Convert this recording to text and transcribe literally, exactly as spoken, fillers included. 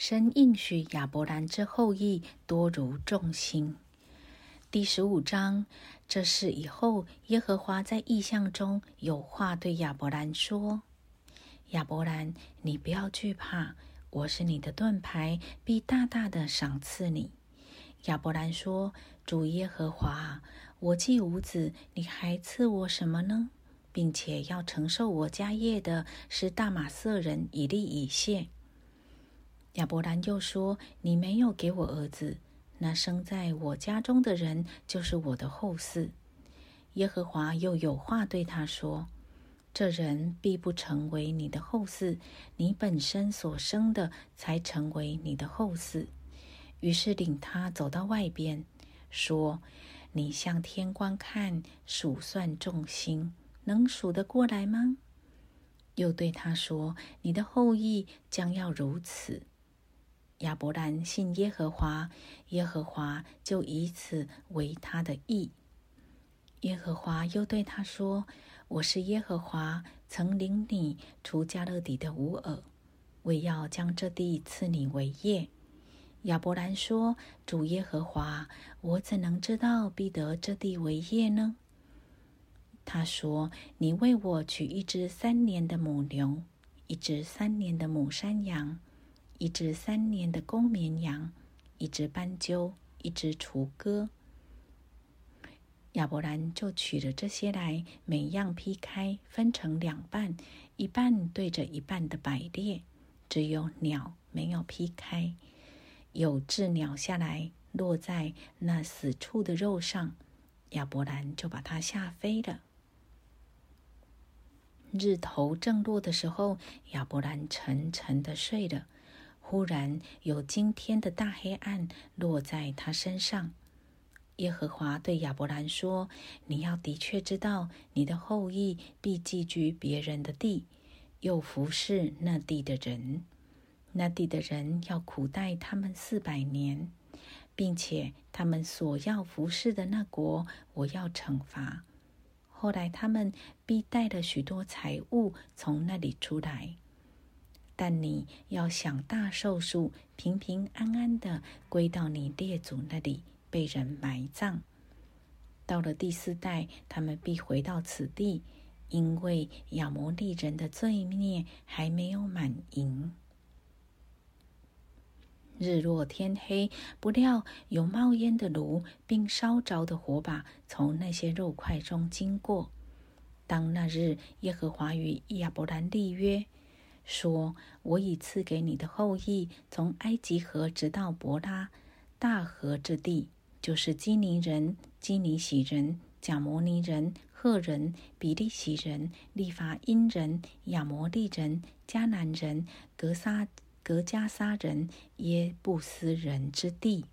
神应许亚伯兰之后裔多如众星。第十五章，这事以后，耶和华在异象中有话对亚伯兰说：亚伯兰，你不要惧怕，我是你的盾牌，必大大的赏赐你。亚伯兰说：主耶和华，我既无子，你还赐我什么呢？并且要承受我家业的是大马色人以利以谢。亚伯兰又说：你没有给我儿子，那生在我家中的人就是我的后嗣。耶和华又有话对他说：这人必不成为你的后嗣，你本身所生的才成为你的后嗣。于是领他走到外边，说：你向天观看，数算众星，能数得过来吗？又对他说：你的后裔将要如此。亚伯兰信耶和华，耶和华就以此为他的义。耶和华又对他说：我是耶和华，曾领你出迦勒底的吾珥，为要将这地赐你为业。亚伯兰说：主耶和华，我怎能知道必得这地为业呢？他说：你为我取一只三年的母牛，一只三年的母山羊，一只三年的公绵羊，一只斑鸠，一只雏鸽。亚伯兰就取了这些来，每样劈开，分成两半，一半对着一半的百列，只有鸟没有劈开。有鸷鸟下来，落在那死畜的肉上，亚伯兰就把它吓飞了。日头正落的时候，亚伯兰沉沉的睡了。忽然有惊天的大黑暗落在他身上。耶和华对亚伯兰说：你要的确知道，你的后裔必寄居别人的地，又服侍那地的人。那地的人要苦待他们四百年，并且他们所要服侍的那国，我要惩罚。后来他们必带了许多财物从那里出来。但你要享大寿数，平平安安地归到你列祖那里，被人埋葬。到了第四代，他们必回到此地，因为亚摩利人的罪孽还没有满盈。日落天黑，不料有冒烟的炉，并烧着的火把从那些肉块中经过。当那日，耶和华与亚伯兰立约，说：我已赐给你的后裔，从埃及河直到伯拉大河之地，就是基尼人、基尼喜人、贾摩尼人、赫人、比利洗人、利法因人、亚摩利人、迦南人、格撒格加撒人、耶布斯人之地。